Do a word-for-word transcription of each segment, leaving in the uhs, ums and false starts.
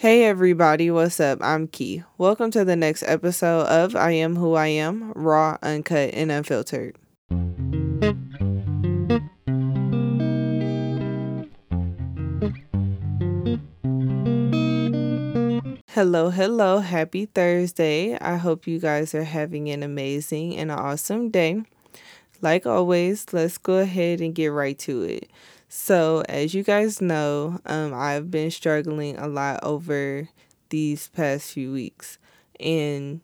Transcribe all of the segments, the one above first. Hey everybody, what's up? I'm Key. Welcome to the next episode of I Am Who I Am, raw, uncut, and unfiltered. Hello, hello. Happy Thursday. I hope you guys are having an amazing and an awesome day. Like always, let's go ahead and get right to it. So, as you guys know, um, I've been struggling a lot over these past few weeks. And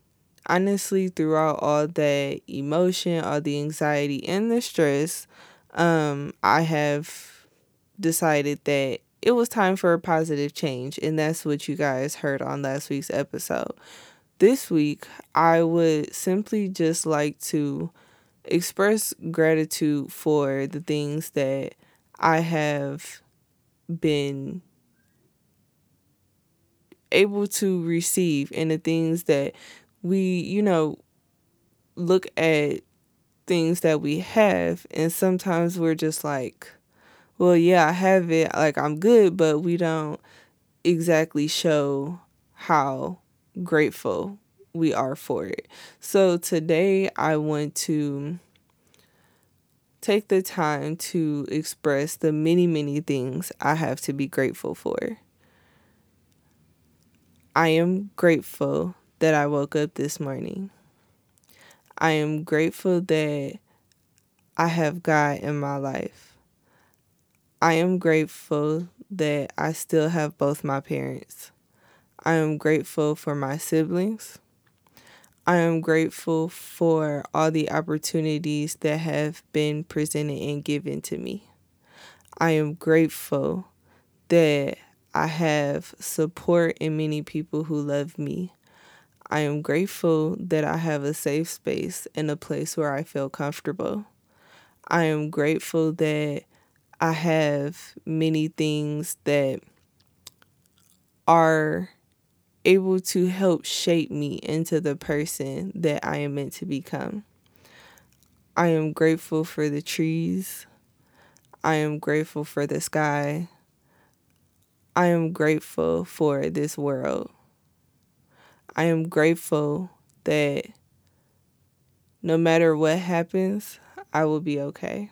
honestly, throughout all that emotion, all the anxiety, and the stress, um, I have decided that it was time for a positive change. And that's what you guys heard on last week's episode. This week, I would simply just like to express gratitude for the things that I have been able to receive, and the things that we, you know, look at things that we have, and sometimes we're just like, well, yeah, I have it, like I'm good, but we don't exactly show how grateful we are for it. So today I want to take the time to express the many, many things I have to be grateful for. I am grateful that I woke up this morning. I am grateful that I have God in my life. I am grateful that I still have both my parents. I am grateful for my siblings. I am grateful for all the opportunities that have been presented and given to me. I am grateful that I have support in many people who love me. I am grateful that I have a safe space and a place where I feel comfortable. I am grateful that I have many things that are able to help shape me into the person that I am meant to become. I am grateful for the trees. I am grateful for the sky. I am grateful for this world. I am grateful that no matter what happens, I will be okay.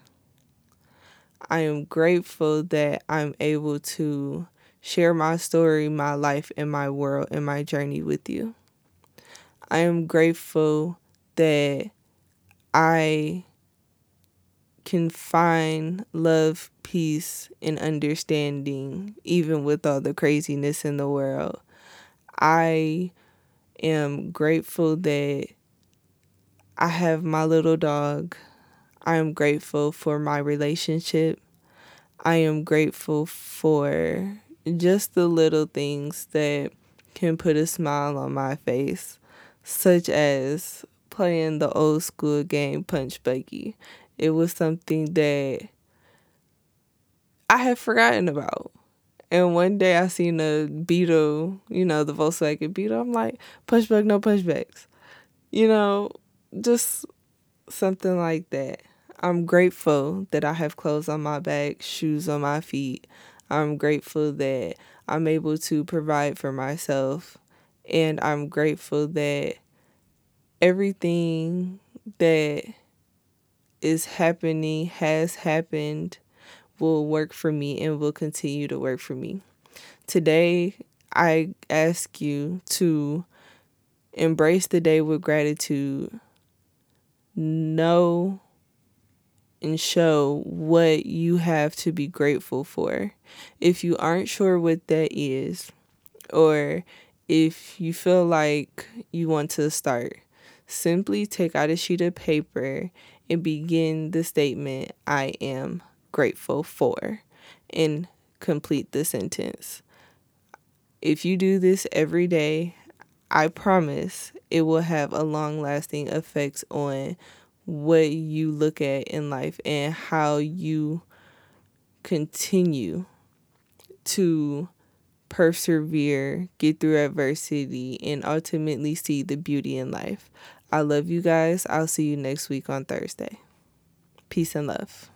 I am grateful that I'm able to share my story, my life, and my world, and my journey with you. I am grateful that I can find love, peace, and understanding, even with all the craziness in the world. I am grateful that I have my little dog. I am grateful for my relationship. I am grateful for just the little things that can put a smile on my face, such as playing the old school game Punch Buggy. It was something that I had forgotten about. And one day I seen a Beetle, you know, the Volkswagen Beetle. I'm like, punch bug, no punchbacks. You know, just something like that. I'm grateful that I have clothes on my back, shoes on my feet. I'm grateful that I'm able to provide for myself, and I'm grateful that everything that is happening, has happened, will work for me and will continue to work for me. Today, I ask you to embrace the day with gratitude. Know and show what you have to be grateful for. If you aren't sure what that is, or if you feel like you want to start, simply take out a sheet of paper and begin the statement, I am grateful for, and complete the sentence. If you do this every day, I promise it will have a long-lasting effect on what you look at in life and how you continue to persevere, get through adversity, and ultimately see the beauty in life. I love you guys. I'll see you next week on Thursday. Peace and love.